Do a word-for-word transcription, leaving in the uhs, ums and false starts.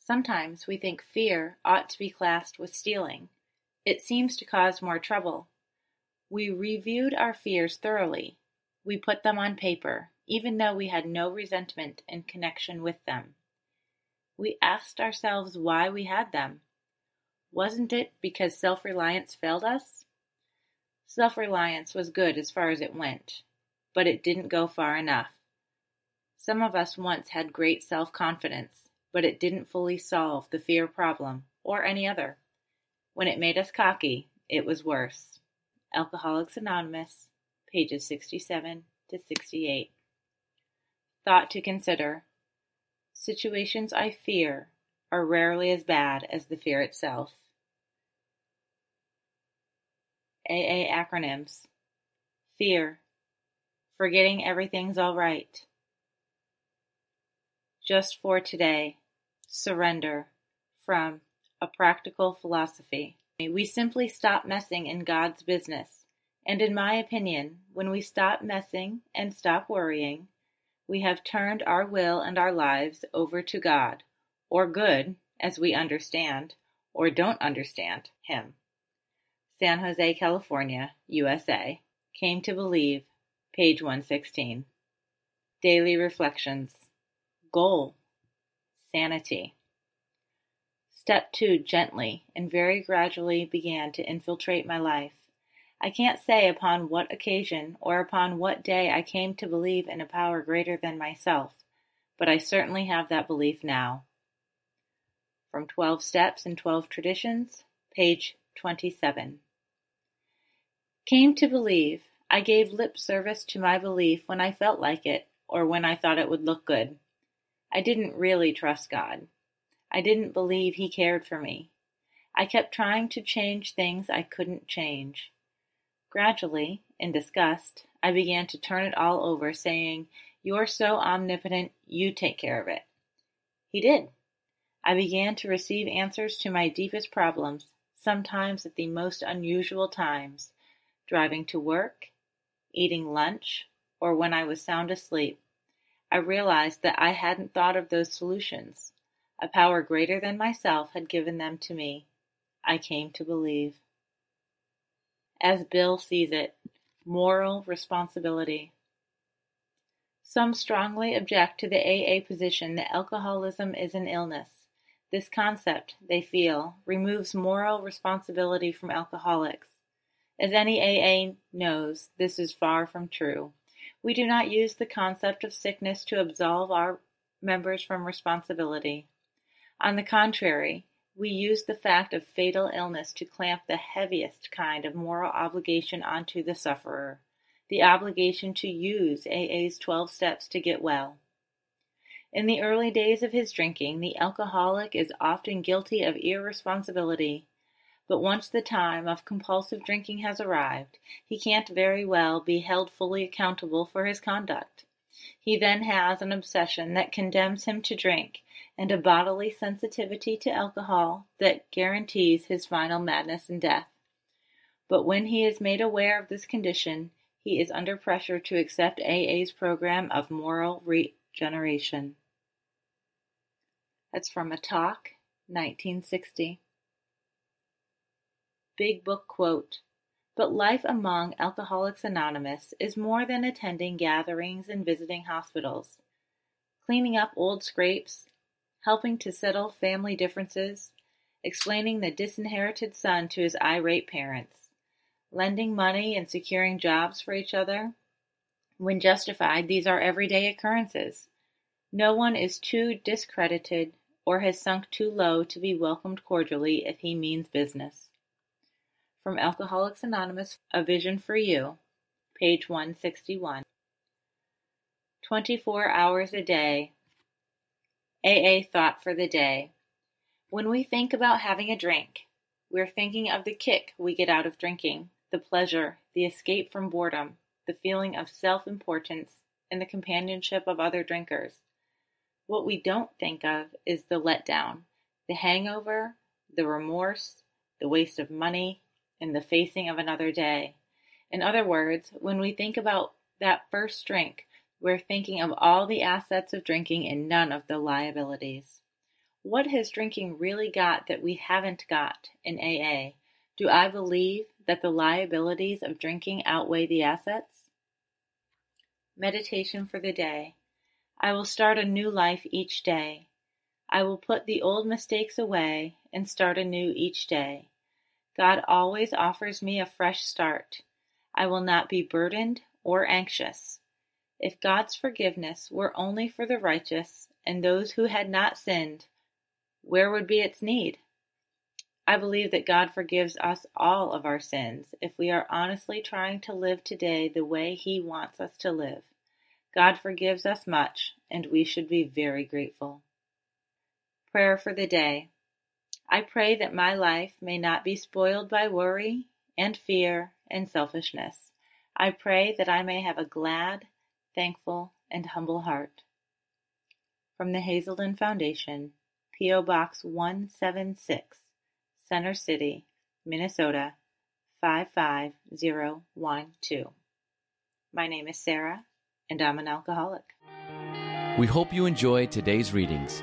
Sometimes we think fear ought to be classed with stealing. It seems to cause more trouble. We reviewed our fears thoroughly. We put them on paper, even though we had no resentment in connection with them. We asked ourselves why we had them. Wasn't it because self-reliance failed us? Self-reliance was good as far as it went, but it didn't go far enough. Some of us once had great self-confidence, but it didn't fully solve the fear problem, or any other. When it made us cocky, it was worse. Alcoholics Anonymous, pages sixty-seven to sixty-eight. Thought to consider. Situations I fear are rarely as bad as the fear itself. A A Acronyms. Fear. Forgetting everything's all right. Just for today, surrender, from A Practical Philosophy. We simply stop messing in God's business, and in my opinion, when we stop messing and stop worrying, we have turned our will and our lives over to God, or good, as we understand, or don't understand, Him. San Jose, California, U S A. Came to Believe, page one sixteen. Daily Reflections. Goal. Sanity. Step two gently and very gradually began to infiltrate my life. I can't say upon what occasion or upon what day I came to believe in a power greater than myself, but I certainly have that belief now. From twelve Steps and twelve Traditions, page twenty-seven. Came to believe. I gave lip service to my belief when I felt like it or when I thought it would look good. I didn't really trust God. I didn't believe He cared for me. I kept trying to change things I couldn't change. Gradually, in disgust, I began to turn it all over, saying, "You're so omnipotent, you take care of it." He did. I began to receive answers to my deepest problems, sometimes at the most unusual times, driving to work, eating lunch, or when I was sound asleep. I realized that I hadn't thought of those solutions. A power greater than myself had given them to me. I came to believe. As Bill sees it, moral responsibility. Some strongly object to the A A position that alcoholism is an illness. This concept, they feel, removes moral responsibility from alcoholics. As any A A knows, this is far from true. We do not use the concept of sickness to absolve our members from responsibility. On the contrary, we use the fact of fatal illness to clamp the heaviest kind of moral obligation onto the sufferer, the obligation to use A A's twelve steps to get well. In the early days of his drinking, the alcoholic is often guilty of irresponsibility. But once the time of compulsive drinking has arrived, he can't very well be held fully accountable for his conduct. He then has an obsession that condemns him to drink, and a bodily sensitivity to alcohol that guarantees his final madness and death. But when he is made aware of this condition, he is under pressure to accept A A's program of moral regeneration. That's from a talk, nineteen sixty. Big Book quote, "But life among Alcoholics Anonymous is more than attending gatherings and visiting hospitals. Cleaning up old scrapes, helping to settle family differences, explaining the disinherited son to his irate parents, lending money and securing jobs for each other. When justified, these are everyday occurrences. No one is too discredited or has sunk too low to be welcomed cordially if he means business." From Alcoholics Anonymous, A Vision for You, page one sixty-one. twenty-four hours a day. A A Thought for the Day. When we think about having a drink, we're thinking of the kick we get out of drinking, the pleasure, the escape from boredom, the feeling of self-importance, and the companionship of other drinkers. What we don't think of is the letdown, the hangover, the remorse, the waste of money, and the facing of another day. In other words, when we think about that first drink, we're thinking of all the assets of drinking and none of the liabilities. What has drinking really got that we haven't got in A A? Do I believe that the liabilities of drinking outweigh the assets? Meditation for the day. I will start a new life each day. I will put the old mistakes away and start anew each day. God always offers me a fresh start. I will not be burdened or anxious. If God's forgiveness were only for the righteous and those who had not sinned, where would be its need? I believe that God forgives us all of our sins if we are honestly trying to live today the way He wants us to live. God forgives us much, and we should be very grateful. Prayer for the day. I pray that my life may not be spoiled by worry and fear and selfishness. I pray that I may have a glad, thankful, and humble heart. From the Hazelden Foundation, P O Box one seventy-six, Center City, Minnesota, five five zero one two. My name is Sarah, and I'm an alcoholic. We hope you enjoyed today's readings.